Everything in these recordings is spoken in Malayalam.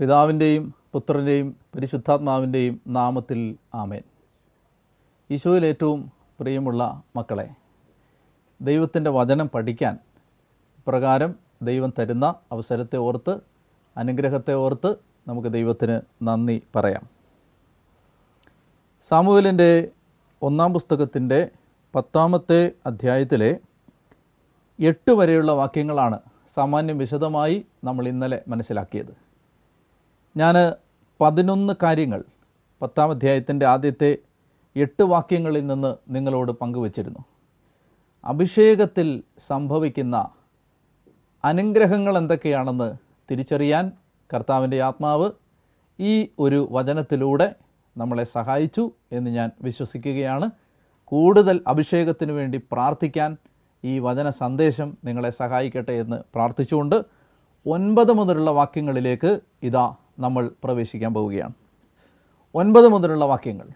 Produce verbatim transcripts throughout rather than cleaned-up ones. പിതാവിൻ്റെയും പുത്രൻ്റെയും പരിശുദ്ധാത്മാവിൻ്റെയും നാമത്തിൽ ആമേൻ. ഈശോയിൽ ഏറ്റവും പ്രിയമുള്ള മക്കളെ, ദൈവത്തിൻ്റെ വചനം പഠിക്കാൻ പ്രകാരം ദൈവം തരുന്ന അവസരത്തെ ഓർത്ത്, അനുഗ്രഹത്തെ ഓർത്ത് നമുക്ക് ദൈവത്തിന് നന്ദി പറയാം. സാമുവേലിൻ്റെ ഒന്നാം പുസ്തകത്തിൻ്റെ പത്താമത്തെ അധ്യായത്തിലെ എട്ട് വരെയുള്ള വാക്യങ്ങളാണ് സാമാന്യം വിശദമായി നമ്മൾ ഇന്നലെ മനസ്സിലാക്കിയത്. ഞാൻ പതിനൊന്ന് കാര്യങ്ങൾ പത്താം അധ്യായത്തിൻ്റെ ആദ്യത്തെ എട്ട് വാക്യങ്ങളിൽ നിന്ന് നിങ്ങളോട് പങ്കുവച്ചിരുന്നു. അഭിഷേകത്തിൽ സംഭവിക്കുന്ന അനുഗ്രഹങ്ങൾ എന്തൊക്കെയാണെന്ന് തിരിച്ചറിയാൻ കർത്താവിൻ്റെ ആത്മാവ് ഈ ഒരു വചനത്തിലൂടെ നമ്മളെ സഹായിച്ചു എന്ന് ഞാൻ വിശ്വസിക്കുകയാണ്. കൂടുതൽ അഭിഷേകത്തിന് വേണ്ടി പ്രാർത്ഥിക്കാൻ ഈ വചന സന്ദേശം നിങ്ങളെ സഹായിക്കട്ടെ എന്ന് പ്രാർത്ഥിച്ചുകൊണ്ട് ഒൻപത് മുതലുള്ള വാക്യങ്ങളിലേക്ക് ഇതാ നമ്മൾ പ്രവേശിക്കാൻ പോവുകയാണ്. ഒൻപത് മുതലുള്ള വാക്യങ്ങൾ.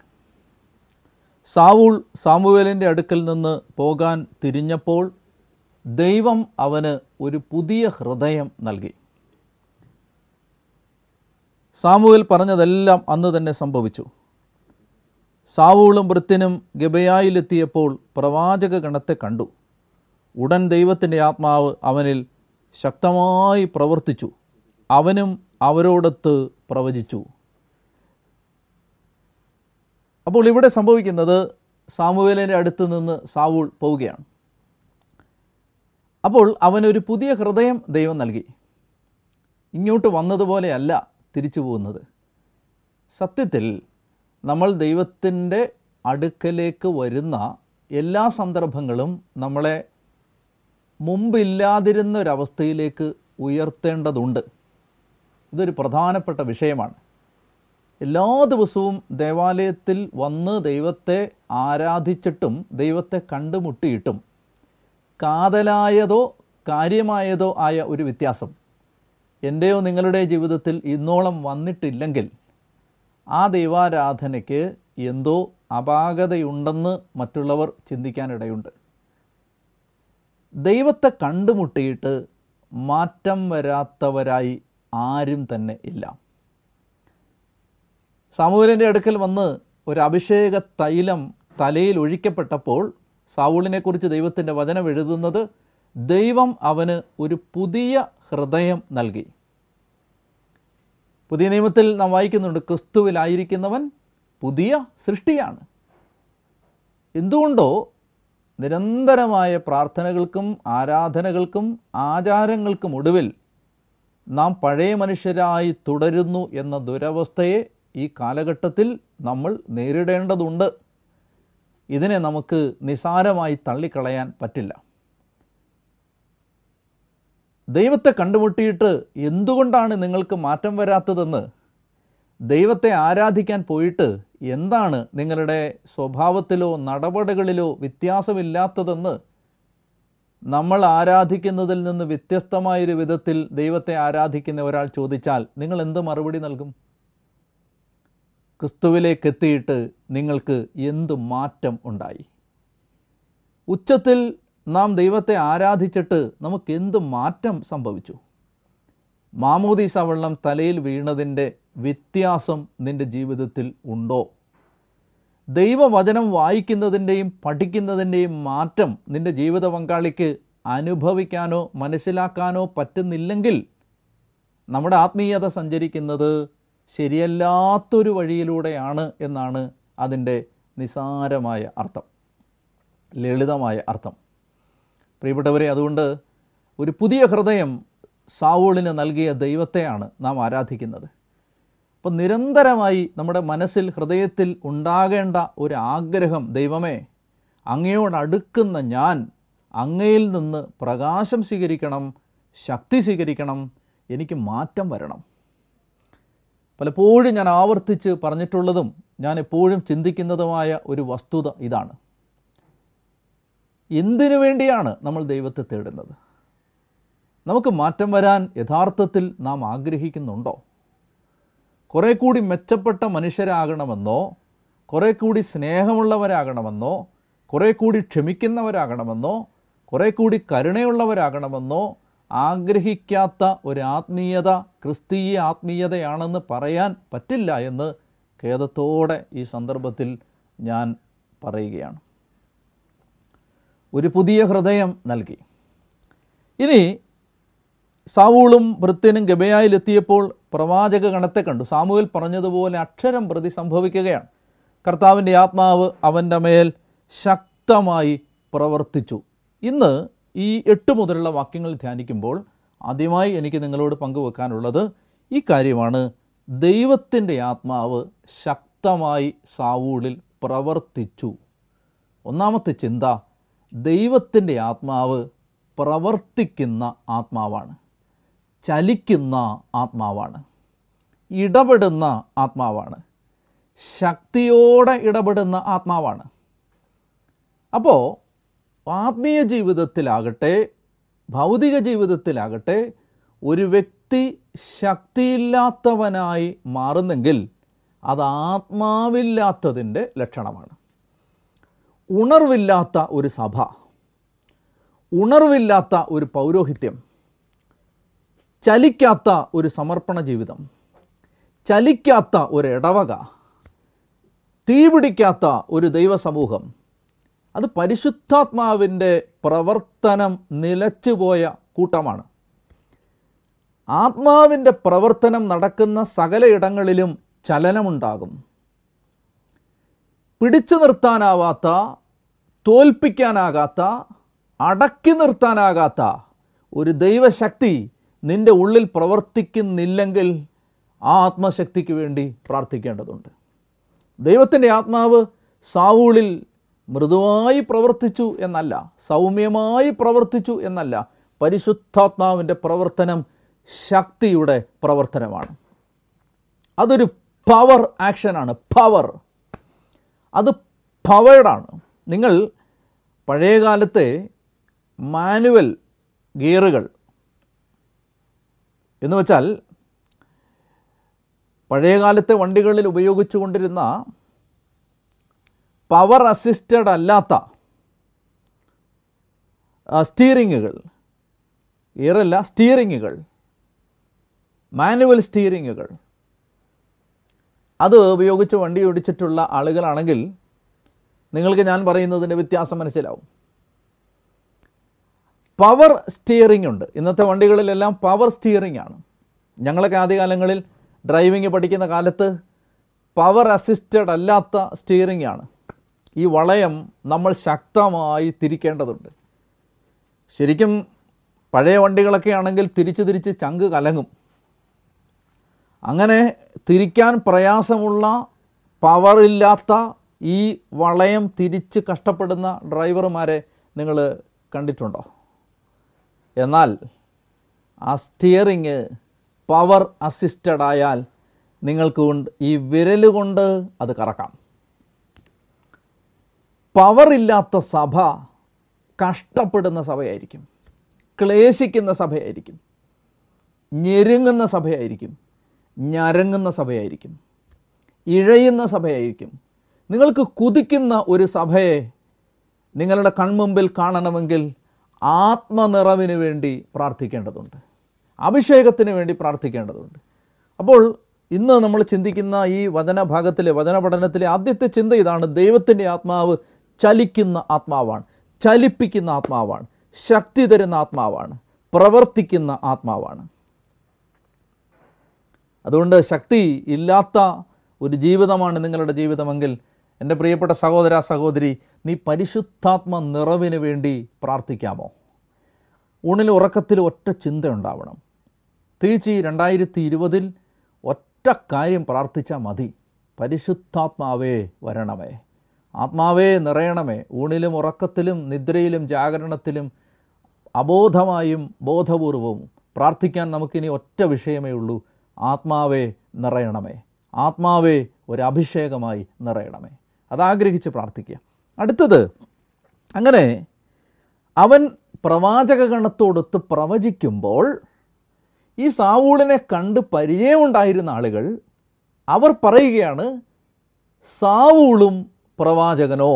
സാവൂൾ സാമുവേലിൻ്റെ അടുക്കൽ നിന്ന് പോകാൻ തിരിഞ്ഞപ്പോൾ ദൈവം അവന് ഒരു പുതിയ ഹൃദയം നൽകി. സാമുവേൽ പറഞ്ഞതെല്ലാം അന്ന് തന്നെ സംഭവിച്ചു. സാവൂളും വൃത്യനും ഗിബയായിലെത്തിയപ്പോൾ പ്രവാചക ഗണത്തെ കണ്ടു. ഉടൻ ദൈവത്തിൻ്റെ ആത്മാവ് അവനിൽ ശക്തമായി പ്രവർത്തിച്ചു. അവനും അവരോടൊത്ത് പ്രവചിച്ചു. അപ്പോൾ ഇവിടെ സംഭവിക്കുന്നത്, സാമുവേലിൻ്റെ അടുത്ത് നിന്ന് സാവൂൾ പോവുകയാണ്. അപ്പോൾ അവനൊരു പുതിയ ഹൃദയം ദൈവം നൽകി. ഇങ്ങോട്ട് വന്നതുപോലെയല്ല തിരിച്ചു പോകുന്നത്. സത്യത്തിൽ നമ്മൾ ദൈവത്തിൻ്റെ അടുക്കലേക്ക് വരുന്ന എല്ലാ സന്ദർഭങ്ങളും നമ്മളെ മുമ്പില്ലാതിരുന്ന ഒരവസ്ഥയിലേക്ക് ഉയർത്തേണ്ടതുണ്ട്. ഇതൊരു പ്രധാനപ്പെട്ട വിഷയമാണ്. എല്ലാ ദിവസവും ദേവാലയത്തിൽ വന്ന് ദൈവത്തെ ആരാധിച്ചിട്ടും ദൈവത്തെ കണ്ടുമുട്ടിയിട്ടും കാതലായതോ കാര്യമായതോ ആയ ഒരു വ്യത്യാസം എൻ്റെയോ നിങ്ങളുടെ ജീവിതത്തിൽ ഇന്നോളം വന്നിട്ടില്ലെങ്കിൽ ആ ദൈവാരാധനയ്ക്ക് എന്തോ അപാകതയുണ്ടെന്ന് മറ്റുള്ളവർ ചിന്തിക്കാനിടയുണ്ട്. ദൈവത്തെ കണ്ടുമുട്ടിയിട്ട് മാറ്റം വരാത്തവരായി ആരും തന്നെ ഇല്ല. സാമുവേലിൻ്റെ അടുക്കൽ വന്ന് ഒരു അഭിഷേക തൈലം തലയിൽ ഒഴിക്കപ്പെട്ടപ്പോൾ സാവൂളിനെക്കുറിച്ച് ദൈവത്തിൻ്റെ വചനം എഴുതുന്നത്, ദൈവം അവന് ഒരു പുതിയ ഹൃദയം നൽകി. പുതിയ നിയമത്തിൽ നാം വായിക്കുന്നുണ്ട്, ക്രിസ്തുവിലായിരിക്കുന്നവൻ പുതിയ സൃഷ്ടിയാണ്. എന്തുകൊണ്ടോ നിരന്തരമായ പ്രാർത്ഥനകൾക്കും ആരാധനകൾക്കും ആചാരങ്ങൾക്കും ഒടുവിൽ നാം പഴയ മനുഷ്യരായി തുടരുന്നു എന്ന ദുരവസ്ഥയെ ഈ കാലഘട്ടത്തിൽ നമ്മൾ നേരിടേണ്ടതുണ്ട്. ഇതിനെ നമുക്ക് നിസാരമായി തള്ളിക്കളയാൻ പറ്റില്ല. ദൈവത്തെ കണ്ടുമുട്ടിയിട്ട് എന്തുകൊണ്ടാണ് നിങ്ങൾക്ക് മാറ്റം വരാത്തതെന്ന്, ദൈവത്തെ ആരാധിക്കാൻ പോയിട്ട് എന്താണ് നിങ്ങളുടെ സ്വഭാവത്തിലോ നടപടികളിലോ വ്യത്യാസമില്ലാത്തതെന്ന്, നമ്മൾ ആരാധിക്കുന്നതിൽ നിന്ന് വ്യത്യസ്തമായൊരു വിധത്തിൽ ദൈവത്തെ ആരാധിക്കുന്ന ഒരാൾ ചോദിച്ചാൽ നിങ്ങൾ എന്ത് മറുപടി നൽകും? ക്രിസ്തുവിലേക്ക് എത്തിയിട്ട് നിങ്ങൾക്ക് എന്ത് മാറ്റം ഉണ്ടായി? ഉച്ചത്തിൽ നാം ദൈവത്തെ ആരാധിച്ചിട്ട് നമുക്ക് എന്ത് മാറ്റം സംഭവിച്ചു? മാമോദീസ വെള്ളം തലയിൽ വീണതിൻ്റെ വ്യത്യാസം നിൻ്റെ ജീവിതത്തിൽ ഉണ്ടോ? ദൈവവചനം വായിക്കുന്നതിൻ്റെയും പഠിക്കുന്നതിൻ്റെയും മാറ്റം നിൻ്റെ ജീവിത പങ്കാളിക്ക് അനുഭവിക്കാനോ മനസ്സിലാക്കാനോ പറ്റുന്നില്ലെങ്കിൽ നമ്മുടെ ആത്മീയത സഞ്ചരിക്കുന്നത് ശരിയല്ലാത്തൊരു വഴിയിലൂടെയാണ് എന്നാണ് അതിൻ്റെ നിസാരമായ അർത്ഥം, ലളിതമായ അർത്ഥം. പ്രിയപ്പെട്ടവരെ, അതുകൊണ്ട് ഒരു പുതിയ ഹൃദയം സാവൂളിന് നൽകിയ ദൈവത്തെയാണ് നാം ആരാധിക്കുന്നത്. അപ്പം നിരന്തരമായി നമ്മുടെ മനസ്സിൽ ഹൃദയത്തിൽ ഉണ്ടാകേണ്ട ഒരു ആഗ്രഹം, ദൈവമേ അങ്ങയോടടുക്കുന്ന ഞാൻ അങ്ങയിൽ നിന്ന് പ്രകാശം സ്വീകരിക്കണം, ശക്തി സ്വീകരിക്കണം, എനിക്ക് മാറ്റം വരണം. പലപ്പോഴും ഞാൻ ആവർത്തിച്ച് പറഞ്ഞിട്ടുള്ളതും ഞാൻ എപ്പോഴും ചിന്തിക്കുന്നതുമായ ഒരു വസ്തുത ഇതാണ്. എന്തിനു വേണ്ടിയാണ് നമ്മൾ ദൈവത്തെ തേടുന്നത്? നമുക്ക് മാറ്റം വരാൻ യഥാർത്ഥത്തിൽ നാം ആഗ്രഹിക്കുന്നുണ്ടോ? കുറേ കൂടി മെച്ചപ്പെട്ട മനുഷ്യരാകണമെന്നോ, കുറേ കൂടി സ്നേഹമുള്ളവരാകണമെന്നോ, കുറേ കൂടി ക്ഷമിക്കുന്നവരാകണമെന്നോ, കുറേ കൂടി കരുണയുള്ളവരാകണമെന്നോ, ആഗ്രഹിക്കാത്ത ഒരാത്മീയത ക്രിസ്തീയ ആത്മീയതയാണെന്ന് പറയാൻ പറ്റില്ല എന്ന് ഖേദത്തോടെ ഈ സന്ദർഭത്തിൽ ഞാൻ പറയുകയാണ്. ഒരു പുതിയ ഹൃദയം നൽകി. ഇനി സാവൂളും ഭൃത്യനും ഗബയായിലെത്തിയപ്പോൾ പ്രവാചക ഗണത്തെ കണ്ടു. സാമുവേൽ പറഞ്ഞതുപോലെ അക്ഷരം പ്രതി സംഭവിക്കുകയാണ്. കർത്താവിൻ്റെ ആത്മാവ് അവൻ്റെ മേൽ ശക്തമായി പ്രവർത്തിച്ചു. ഇന്ന് ഈ എട്ട് മുതലുള്ള വാക്യങ്ങൾ ധ്യാനിക്കുമ്പോൾ ആദ്യമായി എനിക്ക് നിങ്ങളോട് പങ്കുവെക്കാനുള്ളത് ഈ കാര്യമാണ്. ദൈവത്തിൻ്റെ ആത്മാവ് ശക്തമായി സാവൂളിൽ പ്രവർത്തിച്ചു. ഒന്നാമത്തെ ചിന്ത, ദൈവത്തിൻ്റെ ആത്മാവ് പ്രവർത്തിക്കുന്ന ആത്മാവാണ്, ചലിക്കുന്ന ആത്മാവാണ്, ഇടപെടുന്ന ആത്മാവാണ്, ശക്തിയോടെ ഇടപെടുന്ന ആത്മാവാണ്. അപ്പോൾ ആത്മീയ ജീവിതത്തിലാകട്ടെ ഭൗതിക ജീവിതത്തിലാകട്ടെ ഒരു വ്യക്തി ശക്തിയില്ലാത്തവനായി മാറുന്നെങ്കിൽ അത് ആത്മാവില്ലാത്തതിൻ്റെ ലക്ഷണമാണ്. ഉണർവില്ലാത്ത ഒരു സഭ, ഉണർവില്ലാത്ത ഒരു പൗരോഹിത്യം, ചലിക്കാത്ത ഒരു സമർപ്പണ ജീവിതം, ചലിക്കാത്ത ഒരു ഇടവക, തീപിടിക്കാത്ത ഒരു ദൈവസമൂഹം, അത് പരിശുദ്ധാത്മാവിൻ്റെ പ്രവർത്തനം നിലച്ചുപോയ കൂട്ടമാണ്. ആത്മാവിൻ്റെ പ്രവർത്തനം നടക്കുന്ന സകലയിടങ്ങളിലും ചലനമുണ്ടാകും. പിടിച്ചു നിർത്താനാവാത്ത, തോൽപ്പിക്കാനാകാത്ത, അടക്കി നിർത്താനാകാത്ത ഒരു ദൈവശക്തി നിൻ്റെ ഉള്ളിൽ പ്രവർത്തിക്കുന്നില്ലെങ്കിൽ ആ ആത്മശക്തിക്ക് വേണ്ടി പ്രാർത്ഥിക്കേണ്ടതുണ്ട്. ദൈവത്തിൻ്റെ ആത്മാവ് സാവൂളിൽ മൃദുവായി പ്രവർത്തിച്ചു എന്നല്ല, സൗമ്യമായി പ്രവർത്തിച്ചു എന്നല്ല, പരിശുദ്ധാത്മാവിൻ്റെ പ്രവർത്തനം ശക്തിയുടെ പ്രവർത്തനമാണ്. അതൊരു പവർ ആക്ഷനാണ്. പവർ, അത് പവേർഡാണ്. നിങ്ങൾ പഴയകാലത്തെ മാനുവൽ ഗിയറുകൾ എന്ന് വെച്ചാൽ പഴയകാലത്തെ വണ്ടികളിൽ ഉപയോഗിച്ചു കൊണ്ടിരുന്ന പവർ അസിസ്റ്റഡ് അല്ലാത്ത സ്റ്റീറിങ്ങുകൾ, ഗിയറല്ല സ്റ്റീറിങ്ങുകൾ, മാനുവൽ സ്റ്റീറിങ്ങുകൾ, അത് ഉപയോഗിച്ച് വണ്ടി ഓടിച്ചിട്ടുള്ള ആളുകളാണെങ്കിൽ നിങ്ങൾക്ക് ഞാൻ പറയുന്നതിൻ്റെ വ്യത്യാസം മനസ്സിലാവും. പവർ സ്റ്റിയറിംഗ് ഉണ്ട്. ഇന്നത്തെ വണ്ടികളിലെല്ലാം പവർ സ്റ്റിയറിംഗ് ആണ്. ഞങ്ങളൊക്കെ ആദ്യകാലങ്ങളിൽ ഡ്രൈവിംഗ് പഠിക്കുന്ന കാലത്ത് പവർ അസിസ്റ്റഡ് അല്ലാത്ത സ്റ്റിയറിംഗ് ആണ്. ഈ വളയം നമ്മൾ ശക്തമായി തിരിക്കേണ്ടതുണ്ട്. ശരിക്കും പഴയ വണ്ടികളൊക്കെ ആണെങ്കിൽ തിരിച്ച് തിരിച്ച് ചങ്ക് കലങ്ങും. അങ്ങനെ തിരിക്കാൻ പ്രയാസമുള്ള പവറില്ലാത്ത ഈ വളയം തിരിച്ച് കഷ്ടപ്പെടുന്ന ഡ്രൈവർമാരെ നിങ്ങൾ കണ്ടിട്ടുണ്ടോ? എന്നാൽ ആ സ്റ്റിയറിങ് പവർ അസിസ്റ്റഡ് ആയാൽ നിങ്ങൾക്ക് കൊണ്ട് ഈ വിരൽ കൊണ്ട് അത് കറക്കാം. പവറില്ലാത്ത സഭ കഷ്ടപ്പെടുന്ന സഭയായിരിക്കും, ക്ലേശിക്കുന്ന സഭയായിരിക്കും, ഞെരുങ്ങുന്ന സഭയായിരിക്കും, ഞരങ്ങുന്ന സഭയായിരിക്കും, ഇഴയുന്ന സഭയായിരിക്കും. നിങ്ങൾക്ക് കുതിക്കുന്ന ഒരു സഭയെ നിങ്ങളുടെ കൺമുമ്പിൽ കാണണമെങ്കിൽ ആത്മനിറവിന് വേണ്ടി പ്രാർത്ഥിക്കേണ്ടതുണ്ട്, അഭിഷേകത്തിന് വേണ്ടി പ്രാർത്ഥിക്കേണ്ടതുണ്ട്. അപ്പോൾ ഇന്ന് നമ്മൾ ചിന്തിക്കുന്ന ഈ വചനഭാഗത്തിലെ വചന പഠനത്തിലെ ആദ്യത്തെ ചിന്ത ഇതാണ്. ദൈവത്തിൻ്റെ ആത്മാവ് ചലിക്കുന്ന ആത്മാവാണ്, ചലിപ്പിക്കുന്ന ആത്മാവാണ്, ശക്തി തരുന്ന ആത്മാവാണ്, പ്രവർത്തിക്കുന്ന ആത്മാവാണ്. അതുകൊണ്ട് ശക്തി ഇല്ലാത്ത ഒരു ജീവിതമാണ് നിങ്ങളുടെ ജീവിതമെങ്കിൽ എൻ്റെ പ്രിയപ്പെട്ട സഹോദര സഹോദരി, നീ പരിശുദ്ധാത്മ നിറവിന് വേണ്ടി പ്രാർത്ഥിക്കാമോ? ഊണിൽ ഉറക്കത്തിൽ ഒറ്റ ചിന്ത ഉണ്ടാവണം. തീച്ചി രണ്ടായിരത്തി ഇരുപതിൽ ഒറ്റ കാര്യം പ്രാർത്ഥിച്ചാൽ മതി, പരിശുദ്ധാത്മാവേ വരണമേ, ആത്മാവേ നിറയണമേ. ഊണിലും ഉറക്കത്തിലും നിദ്രയിലും ജാഗരണത്തിലും അബോധമായും ബോധപൂർവവും പ്രാർത്ഥിക്കാൻ നമുക്കിനി ഒറ്റ വിഷയമേ ഉള്ളൂ, ആത്മാവേ നിറയണമേ, ആത്മാവേ ഒരഭിഷേകമായി നിറയണമേ. അതാഗ്രഹിച്ച് പ്രാർത്ഥിക്കുക. അടുത്തത്, അങ്ങനെ അവൻ പ്രവാചകഗണത്തോടൊത്ത് പ്രവചിക്കുമ്പോൾ ഈ സാവൂളിനെ കണ്ട് പരിചയമുണ്ടായിരുന്ന ആളുകൾ അവർ പറയുകയാണ്, സാവൂളും പ്രവാചകനോ?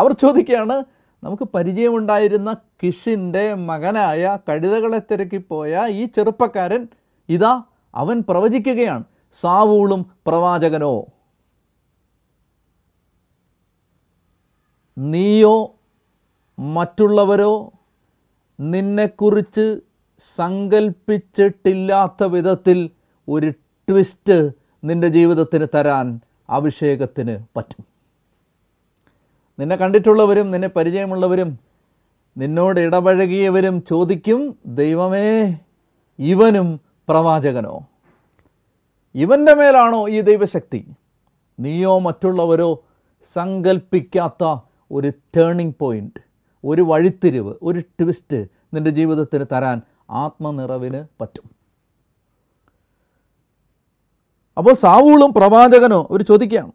അവർ ചോദിക്കുകയാണ്, നമുക്ക് പരിചയമുണ്ടായിരുന്ന കിഷിൻ്റെ മകനായ കഴുതകളെ തിരക്കിപ്പോയ ഈ ചെറുപ്പക്കാരൻ ഇതാ അവൻ പ്രവചിക്കുകയാണ്, സാവൂളും പ്രവാചകനോ നീയോ മറ്റുള്ളവരോ നിന്നെക്കുറിച്ച് സങ്കൽപ്പിച്ചിട്ടില്ലാത്ത വിധത്തിൽ ഒരു ട്വിസ്റ്റ് നിൻ്റെ ജീവിതത്തിന് തരാൻ അഭിഷേകത്തിന് പറ്റും. നിന്നെ കണ്ടിട്ടുള്ളവരും നിന്നെ പരിചയമുള്ളവരും നിന്നോട് ഇടപഴകിയവരും ചോദിക്കും, ദൈവമേ ഇവനും പ്രവാചകനോ? ഇവൻ്റെ മേലാണോ ഈ ദൈവശക്തി? നീയോ മറ്റുള്ളവരോ സങ്കൽപ്പിക്കാത്ത ഒരു ടേണിംഗ് പോയിൻ്റ്, ഒരു വഴിത്തിരിവ്, ഒരു ട്വിസ്റ്റ് നിൻ്റെ ജീവിതത്തിന് തരാൻ ആത്മനിറവിന് പറ്റും. അപ്പോൾ സാവൂളും പ്രവാചകനോ ഒരു ചോദിക്കുകയാണ്.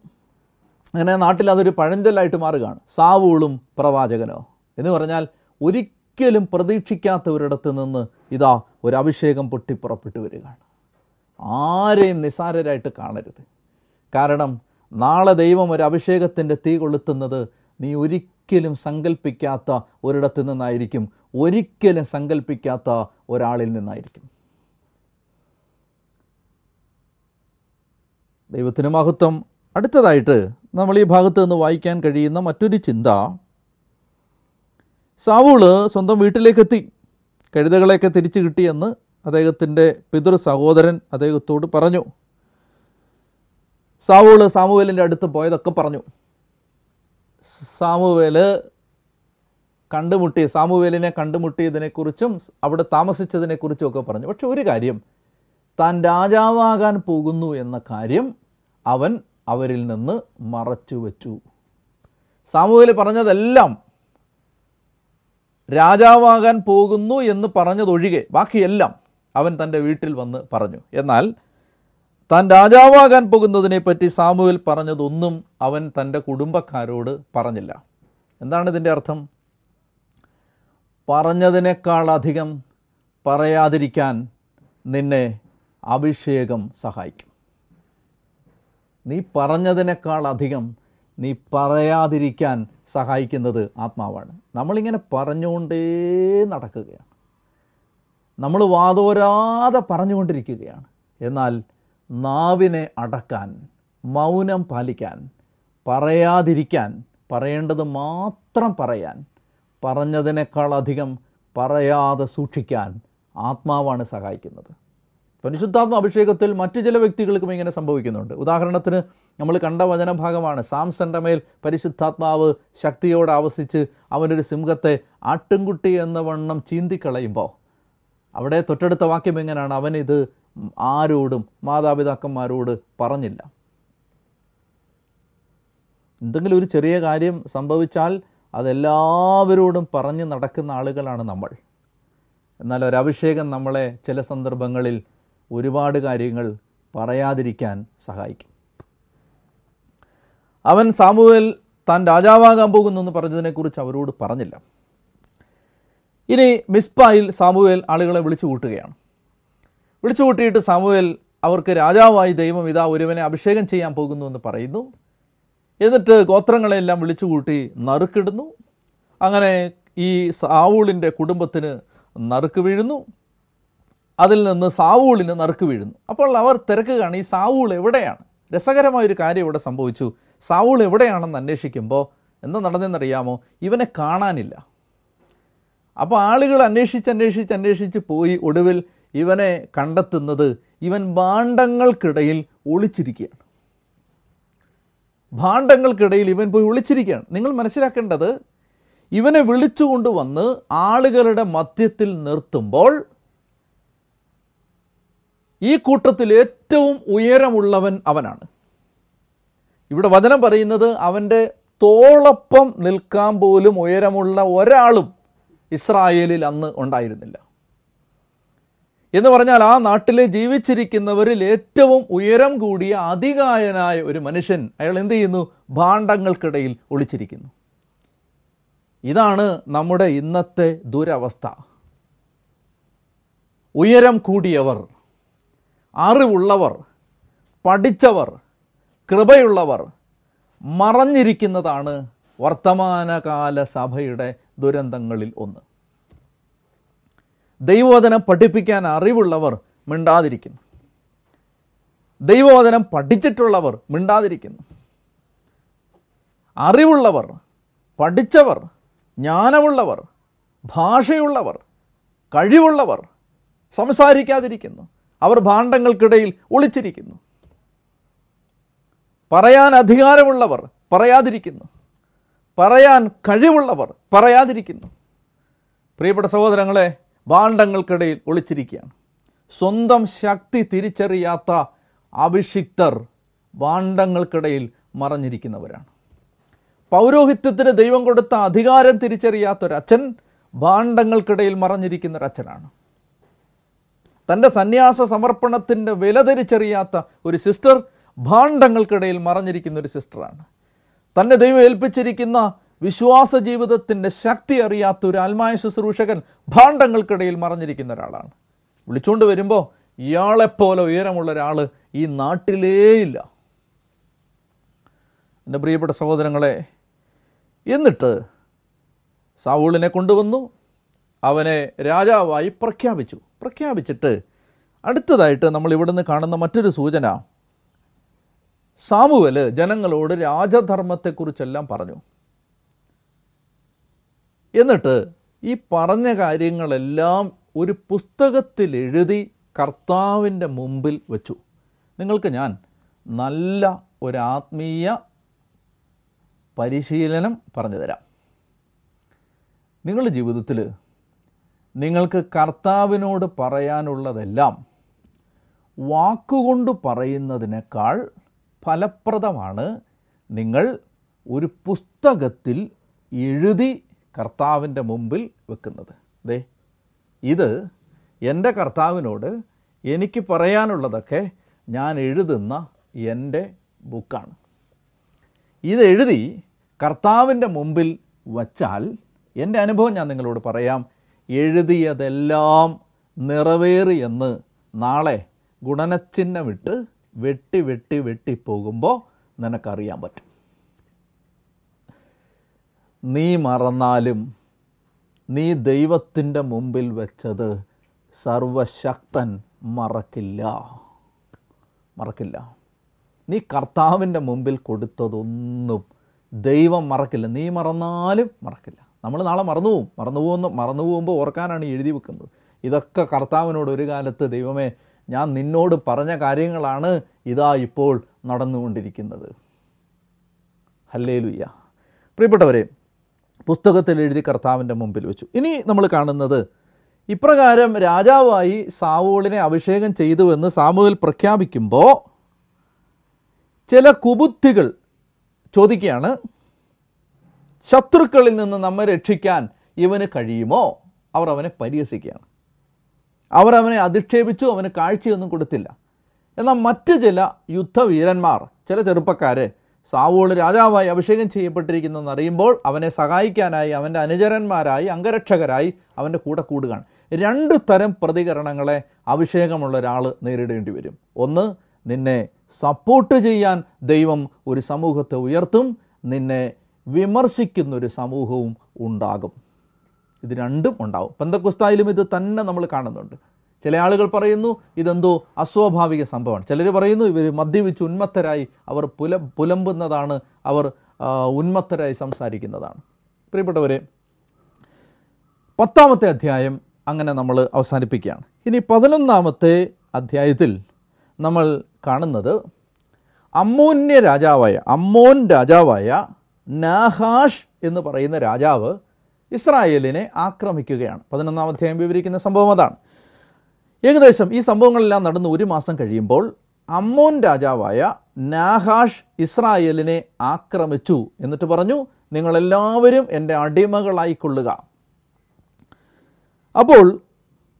അങ്ങനെ നാട്ടിൽ അതൊരു പഴഞ്ചൊല്ലായിട്ട് മാറുകയാണ്, സാവൂളും പ്രവാചകനോ എന്ന് പറഞ്ഞാൽ ഒരിക്കലും പ്രതീക്ഷിക്കാത്തവരിടത്ത് നിന്ന് ഇതാ ഒരു അഭിഷേകം പൊട്ടിപ്പുറപ്പെട്ടു വരികയാണ്. ആരെയും നിസ്സാരരായിട്ട് കാണരുത്. കാരണം നാളെ ദൈവം ഒരു അഭിഷേകത്തിൻ്റെ തീ കൊളുത്തുന്നത് നീ ഒരിക്കലും സങ്കല്പിക്കാത്ത ഒരിടത്തു നിന്നായിരിക്കും, ഒരിക്കലും സങ്കല്പിക്കാത്ത ഒരാളിൽ നിന്നായിരിക്കും. ദൈവത്തിന് മഹത്വം. അടുത്തതായിട്ട് നമ്മൾ ഈ ഭാഗത്ത് നിന്ന് വായിക്കാൻ കഴിയുന്ന മറ്റൊരു ചിന്ത, സാവൂള് സ്വന്തം വീട്ടിലേക്കെത്തി. കഴുതകളെയൊക്കെ തിരിച്ചു കിട്ടിയെന്ന് അദ്ദേഹത്തിൻ്റെ പിതൃ സഹോദരൻ അദ്ദേഹത്തോട് പറഞ്ഞു. സാവൂള് സാമുവേലിൻ്റെ അടുത്ത് പോയതൊക്കെ പറഞ്ഞു. സാമുവേല് കണ്ടുമുട്ടി സാമുവേലിനെ കണ്ടുമുട്ടിയതിനെക്കുറിച്ചും അവിടെ താമസിച്ചതിനെക്കുറിച്ചും ഒക്കെ പറഞ്ഞു. പക്ഷെ ഒരു കാര്യം, താൻ രാജാവാകാൻ പോകുന്നു എന്ന കാര്യം അവൻ അവരിൽ നിന്ന് മറച്ചു വച്ചു. സാമുവേൽ പറഞ്ഞതെല്ലാം, രാജാവാകാൻ പോകുന്നു എന്ന് പറഞ്ഞതൊഴികെ ബാക്കിയെല്ലാം അവൻ തൻ്റെ വീട്ടിൽ വന്ന് പറഞ്ഞു. എന്നാൽ താൻ രാജാവാകാൻ പോകുന്നതിനെപ്പറ്റി സാമുവേൽ പറഞ്ഞതൊന്നും അവൻ തൻ്റെ കുടുംബക്കാരോട് പറഞ്ഞില്ല. എന്താണ് ഇതിൻ്റെ അർത്ഥം? പറഞ്ഞതിനേക്കാളധികം പറയാതിരിക്കാൻ നിന്നെ അഭിഷേകം സഹായിക്കും. നീ പറഞ്ഞതിനേക്കാളധികം നീ പറയാതിരിക്കാൻ സഹായിക്കുന്നത് ആത്മാവാണ്. നമ്മളിങ്ങനെ പറഞ്ഞുകൊണ്ടേ നടക്കുകയാണ്, നമ്മൾ വാതോരാതെ പറഞ്ഞുകൊണ്ടിരിക്കുകയാണ്. എന്നാൽ നാവിനെ അടക്കാൻ, മൗനം പാലിക്കാൻ, പറയാതിരിക്കാൻ, പറയേണ്ടത് മാത്രം പറയാൻ, പറഞ്ഞതിനേക്കാളധികം പറയാതെ സൂക്ഷിക്കാൻ ആത്മാവാണ് സഹായിക്കുന്നത്. പരിശുദ്ധാത്മ അഭിഷേകത്തിൽ മറ്റു ചില വ്യക്തികൾക്കും ഇങ്ങനെ സംഭവിക്കുന്നുണ്ട്. ഉദാഹരണത്തിന് നമ്മൾ കണ്ട വചനഭാഗമാണ്, സാംസന്റെ മേൽ പരിശുദ്ധാത്മാവ് ശക്തിയോടെ ആവസിച്ച് അവനൊരു സിംഹത്തെ ആട്ടുംകുട്ടി എന്ന വണ്ണം ചീന്തിക്കളയുമ്പോൾ അവിടെ തൊട്ടടുത്ത വാക്യം എങ്ങനെയാണ്, അവനിത് ആരോടും മാതാപിതാക്കന്മാരോട് പറഞ്ഞില്ല. എന്തെങ്കിലും ഒരു ചെറിയ കാര്യം സംഭവിച്ചാൽ അതെല്ലാവരോടും പറഞ്ഞ് നടക്കുന്ന ആളുകളാണ് നമ്മൾ. എന്നാൽ ഒരഭിഷേകം നമ്മളെ ചില സന്ദർഭങ്ങളിൽ ഒരുപാട് കാര്യങ്ങൾ പറയാതിരിക്കാൻ സഹായിക്കും. അവൻ സാമുവേൽ താൻ രാജാവാകാൻ പോകുന്നെന്ന് പറഞ്ഞതിനെക്കുറിച്ച് അവരോട് പറഞ്ഞില്ല. ഇനി മിസ്പായിൽ സാമുവേൽ ആളുകളെ വിളിച്ചു കൂട്ടുകയാണ്. വിളിച്ചു കൂട്ടിയിട്ട് സാമുവേൽ അവർക്ക് രാജാവായി ദൈവം ഇതാ ഒരുവനെ അഭിഷേകം ചെയ്യാൻ പോകുന്നു എന്ന് പറയുന്നു. എന്നിട്ട് ഗോത്രങ്ങളെല്ലാം വിളിച്ചു കൂട്ടി നറുക്കിടുന്നു. അങ്ങനെ ഈ സാവൂളിൻ്റെ കുടുംബത്തിന് നറുക്ക് വീഴുന്നു. അതിൽ നിന്ന് സാവൂളിന് നറുക്ക് വീഴുന്നു. അപ്പോൾ അവർ തിരക്കുകയാണ്, ഈ സാവൂൾ എവിടെയാണ്? രസകരമായൊരു കാര്യം ഇവിടെ സംഭവിച്ചു. സാവൂൾ എവിടെയാണെന്ന് അന്വേഷിക്കുമ്പോൾ എന്താ നടന്നതെന്നറിയാമോ? ഇവനെ കാണാനില്ല. അപ്പോൾ ആളുകൾ അന്വേഷിച്ചന്വേഷിച്ച് അന്വേഷിച്ച് പോയി ഒടുവിൽ ഇവനെ കണ്ടെത്തുന്നത് ഇവൻ ഭാണ്ഡങ്ങൾക്കിടയിൽ ഒളിച്ചിരിക്കുകയാണ്. ഭാണ്ഡങ്ങൾക്കിടയിൽ ഇവൻ പോയി ഒളിച്ചിരിക്കുകയാണ്. നിങ്ങൾ മനസ്സിലാക്കേണ്ടത്, ഇവനെ വിളിച്ചുകൊണ്ട് വന്ന് ആളുകളുടെ മധ്യത്തിൽ നിർത്തുമ്പോൾ ഈ കൂട്ടത്തിൽ ഏറ്റവും ഉയരമുള്ളവൻ അവനാണ്. ഇവിടെ വചനം പറയുന്നത് അവൻ്റെ തോളൊപ്പം നിൽക്കാൻ പോലും ഉയരമുള്ള ഒരാളും ഇസ്രായേലിൽ അന്ന് ഉണ്ടായിരുന്നില്ല എന്ന് പറഞ്ഞാൽ ആ നാട്ടിലെ ജീവിച്ചിരിക്കുന്നവരിൽ ഏറ്റവും ഉയരം കൂടിയ അധികായനായ ഒരു മനുഷ്യൻ അയാൾ എന്ത് ചെയ്യുന്നു? ഭാണ്ഡങ്ങൾക്കിടയിൽ ഒളിച്ചിരിക്കുന്നു. ഇതാണ് നമ്മുടെ ഇന്നത്തെ ദുരവസ്ഥ. ഉയരം കൂടിയവർ, അറിവുള്ളവർ, പഠിച്ചവർ, കൃപയുള്ളവർ മറഞ്ഞിരിക്കുന്നതാണ് വർത്തമാനകാല സഭയുടെ ദുരന്തങ്ങളിൽ ഒന്ന്. ദൈവവചനം പഠിപ്പിക്കാൻ അറിവുള്ളവർ മിണ്ടാതിരിക്കുന്നു, ദൈവവചനം പഠിച്ചിട്ടുള്ളവർ മിണ്ടാതിരിക്കുന്നു, അറിവുള്ളവർ, പഠിച്ചവർ, ജ്ഞാനമുള്ളവർ, ഭാഷയുള്ളവർ, കഴിവുള്ളവർ സംസാരിക്കാതിരിക്കുന്നു. അവർ ഭാണ്ഡങ്ങൾക്കിടയിൽ ഒളിച്ചിരിക്കുന്നു. പറയാൻ അധികാരമുള്ളവർ പറയാതിരിക്കുന്നു, പറയാൻ കഴിവുള്ളവർ പറയാതിരിക്കുന്നു. പ്രിയപ്പെട്ട സഹോദരങ്ങളെ, ഭാണ്ഡങ്ങൾക്കിടയിൽ ഒളിച്ചിരിക്കുകയാണ്. സ്വന്തം ശക്തി തിരിച്ചറിയാത്ത അഭിഷിക്തർ ഭാണ്ഡങ്ങൾക്കിടയിൽ മറഞ്ഞിരിക്കുന്നവരാണ്. പൗരോഹിത്യത്തിന് ദൈവം കൊടുത്ത അധികാരം തിരിച്ചറിയാത്തൊരച്ഛൻ ഭാണ്ഡങ്ങൾക്കിടയിൽ മറഞ്ഞിരിക്കുന്നൊരച്ഛനാണ്. തൻ്റെ സന്യാസ സമർപ്പണത്തിൻ്റെ വില തിരിച്ചറിയാത്ത ഒരു സിസ്റ്റർ ഭാണ്ഡങ്ങൾക്കിടയിൽ മറഞ്ഞിരിക്കുന്നൊരു സിസ്റ്ററാണ്. തന്നെ ദൈവം ഏൽപ്പിച്ചിരിക്കുന്ന വിശ്വാസ ജീവിതത്തിൻ്റെ ശക്തി അറിയാത്ത ഒരു ആത്മായ ശുശ്രൂഷകൻ ഭാണ്ഡങ്ങൾക്കിടയിൽ മറഞ്ഞിരിക്കുന്ന ഒരാളാണ്. വിളിച്ചുകൊണ്ട് വരുമ്പോൾ ഇയാളെപ്പോലെ ഉയരമുള്ള ഒരാൾ ഈ നാട്ടിലേയില്ല. എൻ്റെ പ്രിയപ്പെട്ട സഹോദരങ്ങളെ, എന്നിട്ട് സാവൂളിനെ കൊണ്ടുവന്നു, അവനെ രാജാവായി പ്രഖ്യാപിച്ചു. പ്രഖ്യാപിച്ചിട്ട് അടുത്തതായിട്ട് നമ്മൾ ഇവിടുന്ന് കാണുന്ന മറ്റൊരു സൂചന, സാമുവൽ ജനങ്ങളോട് രാജധർമ്മത്തെക്കുറിച്ചെല്ലാം പറഞ്ഞു. എന്നിട്ട് ഈ പറഞ്ഞ കാര്യങ്ങളെല്ലാം ഒരു പുസ്തകത്തിലെഴുതി കർത്താവിൻ്റെ മുമ്പിൽ വച്ചു. നിങ്ങൾക്ക് ഞാൻ നല്ല ഒരു ആത്മീയ പരിശീലനം പറഞ്ഞു തരാം. നിങ്ങളുടെ ജീവിതത്തിൽ നിങ്ങൾക്ക് കർത്താവിനോട് പറയാനുള്ളതെല്ലാം വാക്കുകൊണ്ട് പറയുന്നതിനേക്കാൾ ഫലപ്രദമാണ് നിങ്ങൾ ഒരു പുസ്തകത്തിൽ എഴുതി കർത്താവിൻ്റെ മുമ്പിൽ വെക്കുന്നത്. ദേ, ഇത് എൻ്റെ കർത്താവിനോട് എനിക്ക് പറയാനുള്ളതൊക്കെ ഞാൻ എഴുതുന്ന എൻ്റെ ബുക്കാണ്. ഇതെഴുതി കർത്താവിൻ്റെ മുമ്പിൽ വച്ചാൽ, എൻ്റെ അനുഭവം ഞാൻ നിങ്ങളോട് പറയാം, എഴുതിയതെല്ലാം നിറവേറിയെന്ന് നാളെ ഗുണനച്ചിഹ്നമിട്ട് വെട്ടി വെട്ടി വെട്ടിപ്പോകുമ്പോൾ നിനക്കറിയാൻ പറ്റും. നീ മറന്നാലും നീ ദൈവത്തിൻ്റെ മുമ്പിൽ വെച്ചത് സർവശക്തൻ മറക്കില്ല, മറക്കില്ല. നീ കർത്താവിൻ്റെ മുമ്പിൽ കൊടുത്തതൊന്നും ദൈവം മറക്കില്ല. നീ മറന്നാലും മറക്കില്ല. നമ്മൾ നാളെ മറന്നു പോവും. മറന്നു പോകുന്ന മറന്നു പോകുമ്പോൾ ഓർക്കാനാണ് എഴുതി വെക്കുന്നത്. ഇതൊക്കെ കർത്താവിനോട് ഒരു കാലത്ത് ദൈവമേ ഞാൻ നിന്നോട് പറഞ്ഞ കാര്യങ്ങളാണ് ഇതാ ഇപ്പോൾ നടന്നുകൊണ്ടിരിക്കുന്നത്. ഹല്ലേലൂയ. പ്രിയപ്പെട്ടവരെ, പുസ്തകത്തിൽ എഴുതി കർത്താവിൻ്റെ മുമ്പിൽ വെച്ചു. ഇനി നമ്മൾ കാണുന്നത് ഇപ്രകാരം രാജാവായി സാവൂളിനെ അഭിഷേകം ചെയ്തുവെന്ന് സാമുവേൽ പ്രഖ്യാപിക്കുമ്പോൾ ചില കുബുദ്ധികൾ ചോദിക്കുകയാണ്. ശത്രുക്കളിൽ നിന്ന് നമ്മെ രക്ഷിക്കാൻ ഇവന് കഴിയുമോ? അവർ അവനെ പരിഹസിക്കുകയാണ്. അവർ അവനെ അധിക്ഷേപിച്ചു, അവന് കാഴ്ചയൊന്നും കൊടുത്തില്ല. എന്നാൽ മറ്റ് ചില യുദ്ധവീരന്മാർ, ചില ചെറുപ്പക്കാർ, സാവൂൾ രാജാവായി അഭിഷേകം ചെയ്യപ്പെട്ടിരിക്കുന്നെന്ന് അറിയുമ്പോൾ അവനെ സഹായിക്കാനായി അവൻ്റെ അനുചരന്മാരായി അംഗരക്ഷകരായി അവൻ്റെ കൂടെ കൂടുകയാണ്. രണ്ട് തരം പ്രതികരണങ്ങളെ അഭിഷേകമുള്ള ഒരാൾ നേരിടേണ്ടി വരും. ഒന്ന്, നിന്നെ സപ്പോർട്ട് ചെയ്യാൻ ദൈവം ഒരു സമൂഹത്തെ ഉയർത്തും, നിന്നെ വിമർശിക്കുന്നൊരു സമൂഹവും ഉണ്ടാകും. ഇത് രണ്ടും ഉണ്ടാവും. പെന്തക്കോസ്തായിലും ഇത് തന്നെ നമ്മൾ കാണുന്നുണ്ട്. ചില ആളുകൾ പറയുന്നു ഇതെന്തോ അസ്വാഭാവിക സംഭവമാണ്. ചിലർ പറയുന്നു ഇവർ മദ്യപിച്ച് ഉന്മത്തരായി അവർ പുല പുലമ്പുന്നതാണ് അവർ ഉന്മത്തരായി സംസാരിക്കുന്നതാണ്. പ്രിയപ്പെട്ടവരെ, പത്താമത്തെ അധ്യായം അങ്ങനെ നമ്മൾ അവസാനിപ്പിക്കുകയാണ്. ഇനി പതിനൊന്നാമത്തെ അധ്യായത്തിൽ നമ്മൾ കാണുന്നത് അമ്മോന്യ രാജാവായ അമ്മോൻ രാജാവായ നാഹാഷ് എന്ന് പറയുന്ന രാജാവ് ഇസ്രായേലിനെ ആക്രമിക്കുകയാണ്. പതിനൊന്നാം അധ്യായം വിവരിക്കുന്ന സംഭവം അതാണ്. ഏകദേശം ഈ സംഭവങ്ങളെല്ലാം നടന്ന് ഒരു മാസം കഴിയുമ്പോൾ അമ്മോൻ രാജാവായ നാഹാഷ് ഇസ്രായേലിനെ ആക്രമിച്ചു. എന്നിട്ട് പറഞ്ഞു, നിങ്ങളെല്ലാവരും എൻ്റെ അടിമകളായിക്കൊള്ളുക. അപ്പോൾ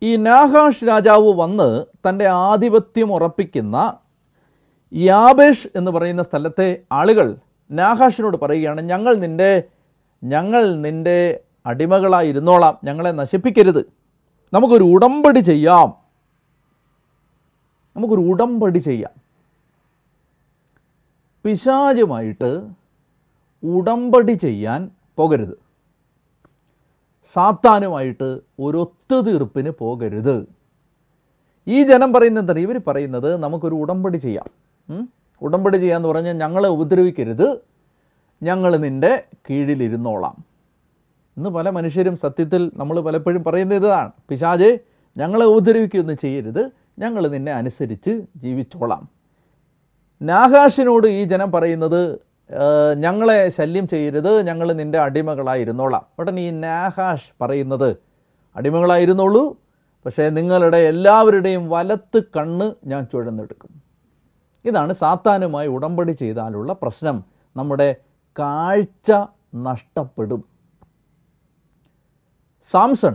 ഈ നാഹാഷ് രാജാവ് വന്ന് തൻ്റെ ആധിപത്യം ഉറപ്പിക്കുന്ന യാബേഷ് എന്ന് പറയുന്ന സ്ഥലത്തെ ആളുകൾ നാഹാഷിനോട് പറയുകയാണ്, ഞങ്ങൾ നിൻ്റെ ഞങ്ങൾ നിൻ്റെ അടിമകളായിരുന്നോളാം, ഞങ്ങളെ നശിപ്പിക്കരുത്, നമുക്കൊരു ഉടമ്പടി ചെയ്യാം, നമുക്കൊരു ഉടമ്പടി ചെയ്യാം. പിശാചുമായിട്ട് ഉടമ്പടി ചെയ്യാൻ പോകരുത്, സാത്താനുമായിട്ട് ഒരു ഒത്തുതീർപ്പിന് പോകരുത്. ഈ ജനം പറയുന്നത് എന്താണ്? ഇവർ പറയുന്നത് നമുക്കൊരു ഉടമ്പടി ചെയ്യാം. ഉടമ്പടി ചെയ്യാമെന്ന് പറഞ്ഞാൽ ഞങ്ങളെ ഉപദ്രവിക്കരുത്, ഞങ്ങൾ നിൻ്റെ കീഴിലിരുന്നോളാം. ഇന്ന് പല മനുഷ്യരും സത്യത്തിൽ നമ്മൾ പലപ്പോഴും പറയുന്നത് ഇതാണ്, പിശാചേ ഞങ്ങളെ ഉപദ്രവിക്കുകയൊന്നും ചെയ്യരുത്, ഞങ്ങൾ നിന്നെ അനുസരിച്ച് ജീവിച്ചോളാം. നാഹാഷിനോട് ഈ ജനം പറയുന്നത് ഞങ്ങളെ ശല്യം ചെയ്യരുത്, ഞങ്ങൾ നിൻ്റെ അടിമകളായിരുന്നോളാം. ഉടനെ ഈ നാഹാഷ് പറയുന്നത് അടിമകളായിരുന്നോളൂ, പക്ഷേ നിങ്ങളുടെ എല്ലാവരുടെയും വലത്ത് കണ്ണ് ഞാൻ ചുഴന്നെടുക്കും. ഇതാണ് സാത്താനുമായി ഉടമ്പടി ചെയ്താലുള്ള പ്രശ്നം. നമ്മുടെ കാഴ്ച നഷ്ടപ്പെടും. സാംസൺ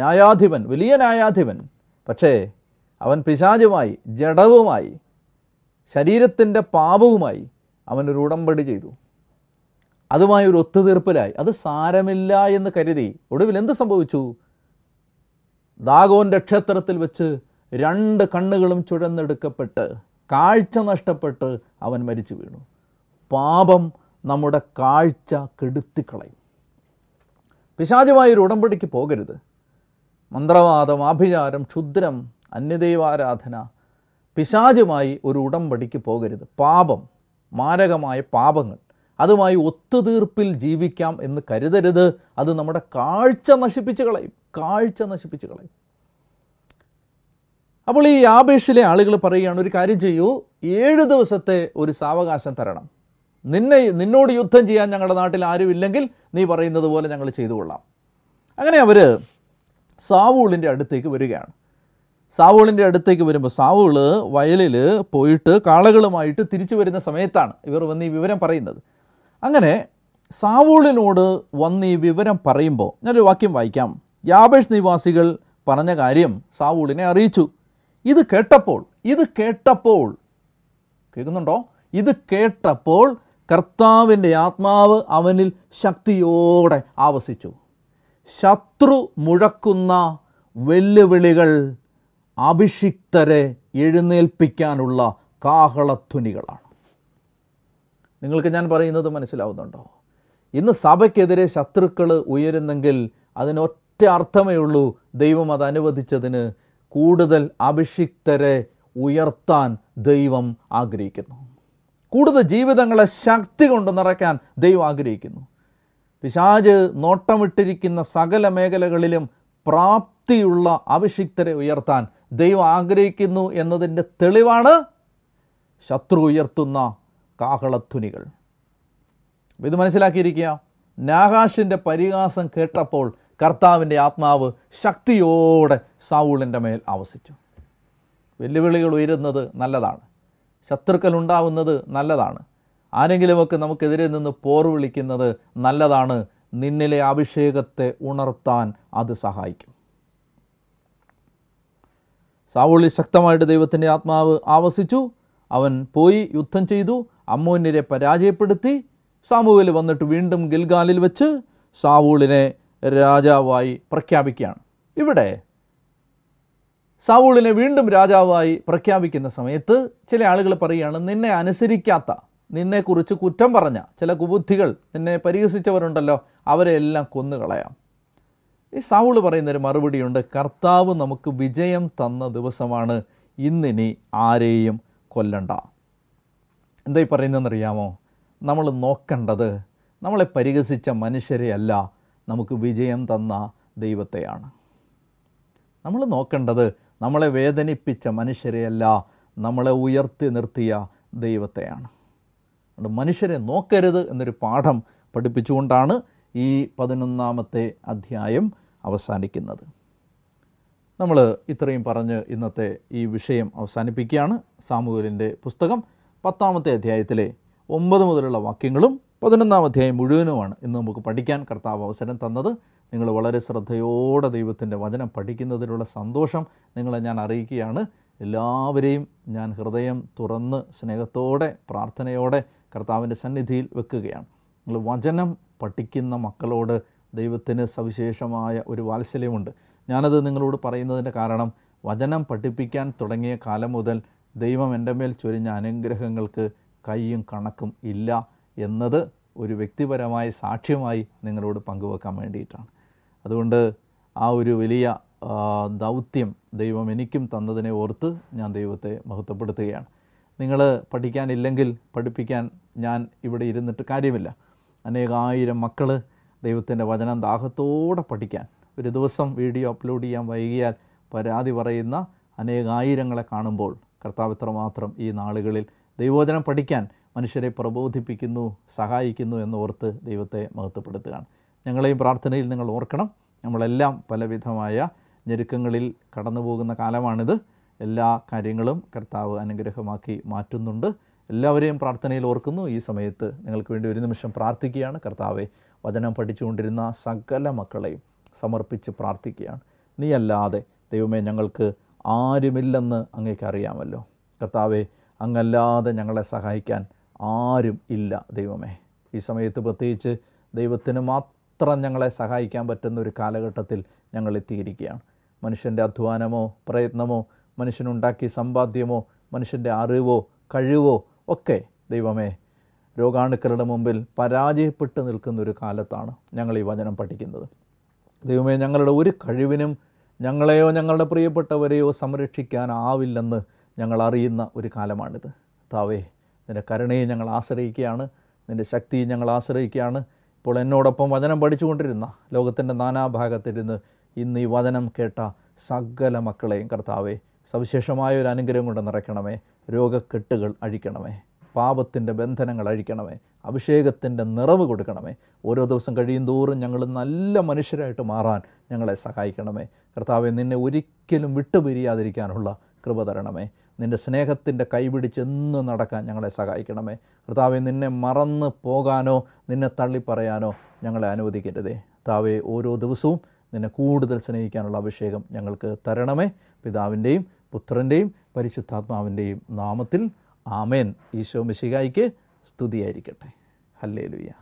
ന്യായാധിപൻ, വലിയ ന്യായാധിപൻ, പക്ഷേ അവൻ പിശാചുമായി, ജഡവുമായി, ശരീരത്തിൻ്റെ പാപവുമായി അവനൊരു ഉടമ്പടി ചെയ്തു. അതുമായി ഒരു ഒത്തുതീർപ്പിലായി. അത് സാരമില്ല എന്ന് കരുതി ഒടുവിൽ എന്ത് സംഭവിച്ചു? ദാഗോൻ്റെ ക്ഷേത്രത്തിൽ വെച്ച് രണ്ട് കണ്ണുകളും ചുഴന്നെടുക്കപ്പെട്ട് കാഴ്ച നഷ്ടപ്പെട്ട് അവൻ മരിച്ചു വീണു. പാപം നമ്മുടെ കാഴ്ച കെടുത്തിക്കളയും. പിശാചുമായൊരു ഉടമ്പടിക്ക് പോകരുത്. മന്ത്രവാദം, ആഭിചാരം, ക്ഷുദ്രം, അന്യദൈവാരാധന, പിശാചുമായി ഒരു ഉടമ്പടിക്ക് പോകരുത്. പാപം, മാരകമായ പാപങ്ങൾ, അതുമായി ഒത്തുതീർപ്പിൽ ജീവിക്കാം എന്ന് കരുതരുത്. അത് നമ്മുടെ കാഴ്ച നശിപ്പിച്ച് കളയും, കാഴ്ച നശിപ്പിച്ച് കളയും. അപ്പോൾ ഈ യാബേഷിലെ ആളുകൾ പറയുകയാണ്, ഒരു കാര്യം ചെയ്യൂ, ഏഴ് ദിവസത്തെ ഒരു സാവകാശം തരണം. നിന്നെ നിന്നോട് യുദ്ധം ചെയ്യാൻ ഞങ്ങളുടെ നാട്ടിൽ ആരുമില്ലെങ്കിൽ നീ പറയുന്നത് പോലെ ഞങ്ങൾ ചെയ്തു കൊള്ളാം. അങ്ങനെ അവർ സാവൂളിൻ്റെ അടുത്തേക്ക് വരികയാണ്. സാവൂളിൻ്റെ അടുത്തേക്ക് വരുമ്പോൾ സാവൂൾ വയലിൽ പോയിട്ട് കാളകളുമായിട്ട് തിരിച്ചു വരുന്ന സമയത്താണ് ഇവർ വന്ന് ഈ വിവരം പറയുന്നത്. അങ്ങനെ സാവൂളിനോട് വന്ന് ഈ വിവരം പറയുമ്പോൾ ഞാനൊരു വാക്യം വായിക്കാം. യാബേഷ് നിവാസികൾ പറഞ്ഞ കാര്യം സാവൂളിനെ അറിയിച്ചു. ഇത് കേട്ടപ്പോൾ ഇത് കേട്ടപ്പോൾ കേൾക്കുന്നുണ്ടോ? ഇത് കേട്ടപ്പോൾ കർത്താവിൻ്റെ ആത്മാവ് അവനിൽ ശക്തിയോടെ ആവസിച്ചു. ശത്രു മുഴക്കുന്ന വെല്ലുവിളികൾ അഭിഷിക്തരെ എഴുന്നേൽപ്പിക്കാനുള്ള കാഹളധ്വനികളാണ്. നിങ്ങൾക്ക് ഞാൻ പറയുന്നത് മനസ്സിലാവുന്നുണ്ടോ? ഇന്ന് സഭയ്ക്കെതിരെ ശത്രുക്കൾ ഉയരുന്നെങ്കിൽ അതിനൊറ്റ അർത്ഥമേ ഉള്ളൂ, ദൈവം അത് അനുവദിച്ചതിന് കൂടുതൽ അഭിഷിക്തരെ ഉയർത്താൻ ദൈവം ആഗ്രഹിക്കുന്നു. കൂടുതൽ ജീവിതങ്ങളെ ശക്തി കൊണ്ട് നിറയ്ക്കാൻ ദൈവം ആഗ്രഹിക്കുന്നു. പിശാച് നോട്ടമിട്ടിരിക്കുന്ന സകല മേഖലകളിലും പ്രാപ്തിയുള്ള അഭിഷിക്തരെ ഉയർത്താൻ ദൈവം ആഗ്രഹിക്കുന്നു എന്നതിൻ്റെ തെളിവാണ് ശത്രു ഉയർത്തുന്ന കാഹളധ്വനികൾ. ഇത് മനസ്സിലാക്കിയിരിക്കുക. നാഹാഷിൻ്റെ പരിഹാസം കേട്ടപ്പോൾ കർത്താവിൻ്റെ ആത്മാവ് ശക്തിയോടെ സാവൂളിൻ്റെ മേൽ ആവസിച്ചു. വെല്ലുവിളികൾ ഉയരുന്നത് നല്ലതാണ്, ശത്രുക്കൾ ഉണ്ടാവുന്നത് നല്ലതാണ്, ആരെങ്കിലുമൊക്കെ നമുക്കെതിരെ നിന്ന് പോർ വിളിക്കുന്നത് നല്ലതാണ്. നിന്നിലെ അഭിഷേകത്തെ ഉണർത്താൻ അത് സഹായിക്കും. സാവൂളിൽ ശക്തമായിട്ട് ദൈവത്തിൻ്റെ ആത്മാവ് ആവസിച്ചു. അവൻ പോയി യുദ്ധം ചെയ്തു, അമ്മോന്യരെ പരാജയപ്പെടുത്തി. സാമുവേൽ വന്നിട്ട് വീണ്ടും ഗിൽഗാലിൽ വെച്ച് സാവൂളിനെ രാജാവായി പ്രഖ്യാപിക്കുകയാണ്. ഇവിടെ സാവൂളിനെ വീണ്ടും രാജാവായി പ്രഖ്യാപിക്കുന്ന സമയത്ത് ചില ആളുകൾ പറയുകയാണ്, നിന്നെ അനുസരിക്കാത്ത, നിന്നെക്കുറിച്ച് കുറ്റം പറഞ്ഞ ചില കുബുദ്ധികൾ, നിന്നെ പരിഹസിച്ചവരുണ്ടല്ലോ, അവരെ എല്ലാം കൊന്നുകളയാം. ഈ സാവൂൾ പറയുന്നൊരു മറുപടിയുണ്ട്, കർത്താവ് നമുക്ക് വിജയം തന്ന ദിവസമാണ്, ഇന്നിനി ആരെയും കൊല്ലണ്ട. എന്തായി പറയുന്നതെന്നറിയാമോ? നമ്മൾ നോക്കേണ്ടത് നമ്മളെ പരിഹസിച്ച മനുഷ്യരെയല്ല, നമുക്ക് വിജയം തന്ന ദൈവത്തെയാണ്. നമ്മൾ നോക്കേണ്ടത് നമ്മളെ വേദനിപ്പിച്ച മനുഷ്യരെയല്ല, നമ്മളെ ഉയർത്തി നിർത്തിയ ദൈവത്തെയാണ്. അതുകൊണ്ട് മനുഷ്യരെ നോക്കരുത് എന്നൊരു പാഠം പഠിപ്പിച്ചുകൊണ്ടാണ് ഈ പതിനൊന്നാമത്തെ അധ്യായം അവസാനിക്കുന്നത്. നമ്മൾ ഇത്രയും പറഞ്ഞ് ഇന്നത്തെ ഈ വിഷയം അവസാനിപ്പിക്കുകയാണ്. സാമുവേലിൻ്റെ പുസ്തകം പത്താമത്തെ അധ്യായത്തിലെ ഒമ്പത് മുതലുള്ള വാക്യങ്ങളും പതിനൊന്നാം അധ്യായം മുഴുവനുമാണ് ഇന്ന് നമുക്ക് പഠിക്കാൻ കർത്താവ് അവസരം തന്നത്. നിങ്ങൾ വളരെ ശ്രദ്ധയോടെ ദൈവത്തിൻ്റെ വചനം പഠിക്കുന്നതിലുള്ള സന്തോഷം നിങ്ങളെ ഞാൻ അറിയിക്കുകയാണ്. എല്ലാവരെയും ഞാൻ ഹൃദയം തുറന്ന് സ്നേഹത്തോടെ പ്രാർത്ഥനയോടെ കർത്താവിൻ്റെ സന്നിധിയിൽ വെക്കുകയാണ്. നിങ്ങൾ വചനം പഠിക്കുന്ന മക്കളോട് ദൈവത്തിന് സവിശേഷമായ ഒരു വാത്സല്യമുണ്ട്. ഞാനത് നിങ്ങളോട് പറയുന്നതിൻ്റെ കാരണം, വചനം പഠിപ്പിക്കാൻ തുടങ്ങിയ കാലം മുതൽ ദൈവം എൻ്റെ മേൽ ചൊരിഞ്ഞ അനുഗ്രഹങ്ങൾക്ക് കയ്യും കണക്കും ഇല്ല എന്നത് ഒരു വ്യക്തിപരമായ സാക്ഷ്യമായി നിങ്ങളോട് പങ്കുവെക്കാൻ വേണ്ടിയിട്ടാണ്. അതുകൊണ്ട് ആ ഒരു വലിയ ദൗത്യം ദൈവം എനിക്കും തന്നതിനെ ഓർത്ത് ഞാൻ ദൈവത്തെ മഹത്വപ്പെടുത്തുകയാണ്. നിങ്ങൾ പഠിക്കാനില്ലെങ്കിൽ പഠിപ്പിക്കാൻ ഞാൻ ഇവിടെ ഇരുന്നിട്ട് കാര്യമില്ല. അനേകായിരം മക്കൾ ദൈവത്തിൻ്റെ വചനം ദാഹത്തോടെ പഠിക്കാൻ, ഒരു ദിവസം വീഡിയോ അപ്ലോഡ് ചെയ്യാൻ വൈകിയാൽ പരാതി പറയുന്ന അനേകായിരങ്ങളെ കാണുമ്പോൾ കർത്താവ് എത്രമാത്രം ഈ നാളുകളിൽ ദൈവവചനം പഠിക്കാൻ മനുഷ്യരെ പ്രബോധിപ്പിക്കുന്നു, സഹായിക്കുന്നു എന്നോർത്ത് ദൈവത്തെ മഹത്വപ്പെടുത്തുകയാണ്. ഞങ്ങളെയും പ്രാർത്ഥനയിൽ നിങ്ങൾ ഓർക്കണം. നമ്മളെല്ലാം പലവിധമായ ഞെരുക്കങ്ങളിൽ കടന്നു പോകുന്ന കാലമാണിത്. എല്ലാ കാര്യങ്ങളും കർത്താവ് അനുഗ്രഹമാക്കി മാറ്റുന്നുണ്ട്. എല്ലാവരെയും പ്രാർത്ഥനയിൽ ഓർക്കുന്നു. ഈ സമയത്ത് നിങ്ങൾക്ക് വേണ്ടി ഒരു നിമിഷം പ്രാർത്ഥിക്കുകയാണ്. കർത്താവെ, വചനം പഠിച്ചുകൊണ്ടിരുന്ന സകല മക്കളെയും സമർപ്പിച്ച് പ്രാർത്ഥിക്കുകയാണ്. നീ അല്ലാതെ ദൈവമേ ഞങ്ങൾക്ക് ആരുമില്ലെന്ന് അങ്ങേക്ക് അറിയാമല്ലോ. കർത്താവെ, അങ്ങല്ലാതെ ഞങ്ങളെ സഹായിക്കാൻ ആരും ഇല്ല ദൈവമേ. ഈ സമയത്ത് പ്രത്യേകിച്ച് ദൈവത്തിന് മാത്രം ഞങ്ങളെ സഹായിക്കാൻ പറ്റുന്ന ഒരു കാലഘട്ടത്തിൽ ഞങ്ങൾ എത്തിയിരിക്കുകയാണ്. മനുഷ്യൻ്റെ അധ്വാനമോ പ്രയത്നമോ മനുഷ്യനുണ്ടാക്കിയ സമ്പാദ്യമോ മനുഷ്യൻ്റെ അറിവോ കഴിവോ ഒക്കെ ദൈവമേ രോഗാണുക്കളുടെ മുമ്പിൽ പരാജയപ്പെട്ട് നിൽക്കുന്നൊരു കാലത്താണ് ഞങ്ങൾ ഈ വചനം പഠിക്കുന്നത്. ദൈവമേ, ഞങ്ങളുടെ ഒരു കഴിവിനും ഞങ്ങളെയോ ഞങ്ങളുടെ പ്രിയപ്പെട്ടവരെയോ സംരക്ഷിക്കാനാവില്ലെന്ന് ഞങ്ങൾ അറിയുന്ന ഒരു കാലമാണിത്. താവേ, നിൻ്റെ കരുണയെ ഞങ്ങൾ ആശ്രയിക്കുകയാണ്, നിൻ്റെ ശക്തിയെ ഞങ്ങൾ ആശ്രയിക്കുകയാണ്. ഇപ്പോൾ എന്നോടൊപ്പം വചനം പഠിച്ചുകൊണ്ടിരുന്ന ലോകത്തിൻ്റെ നാനാഭാഗത്തിരുന്ന് ഇന്ന് ഈ വചനം കേട്ട സകല മക്കളെയും കർത്താവേ സവിശേഷമായ ഒരു അനുഗ്രഹം കൊണ്ട് നിറയ്ക്കണമേ. രോഗക്കെട്ടുകൾ അഴിക്കണമേ, പാപത്തിൻ്റെ ബന്ധനങ്ങൾ അഴിക്കണമേ, അഭിഷേകത്തിൻ്റെ നിറവ് കൊടുക്കണമേ. ഓരോ ദിവസം കഴിയും തോറും ഞങ്ങൾ നല്ല മനുഷ്യരായിട്ട് മാറാൻ ഞങ്ങളെ സഹായിക്കണമേ. കർത്താവെ, നിന്നെ ഒരിക്കലും വിട്ടുപിരിയാതിരിക്കാനുള്ള കൃപ തരണമേ. നിൻ്റെ സ്നേഹത്തിൻ്റെ കൈപിടിച്ചെന്നും നടക്കാൻ ഞങ്ങളെ സഹായിക്കണമേ. കർത്താവെ, നിന്നെ മറന്ന് പോകാനോ നിന്നെ തള്ളിപ്പറയാനോ ഞങ്ങളെ അനുവദിക്കരുതേ. കർത്താവെ, ഓരോ ദിവസവും നിന്നെ കൂടുതൽ സ്നേഹിക്കാനുള്ള അഭിഷേകം ഞങ്ങൾക്ക് തരണമേ. പിതാവിൻ്റെയും പുത്രൻ്റെയും പരിശുദ്ധാത്മാവിൻ്റെയും നാമത്തിൽ ആമേൻ. ഈശോ മിശിഹായ്ക്ക് സ്തുതിയായിരിക്കട്ടെ. ഹല്ലേലൂയ.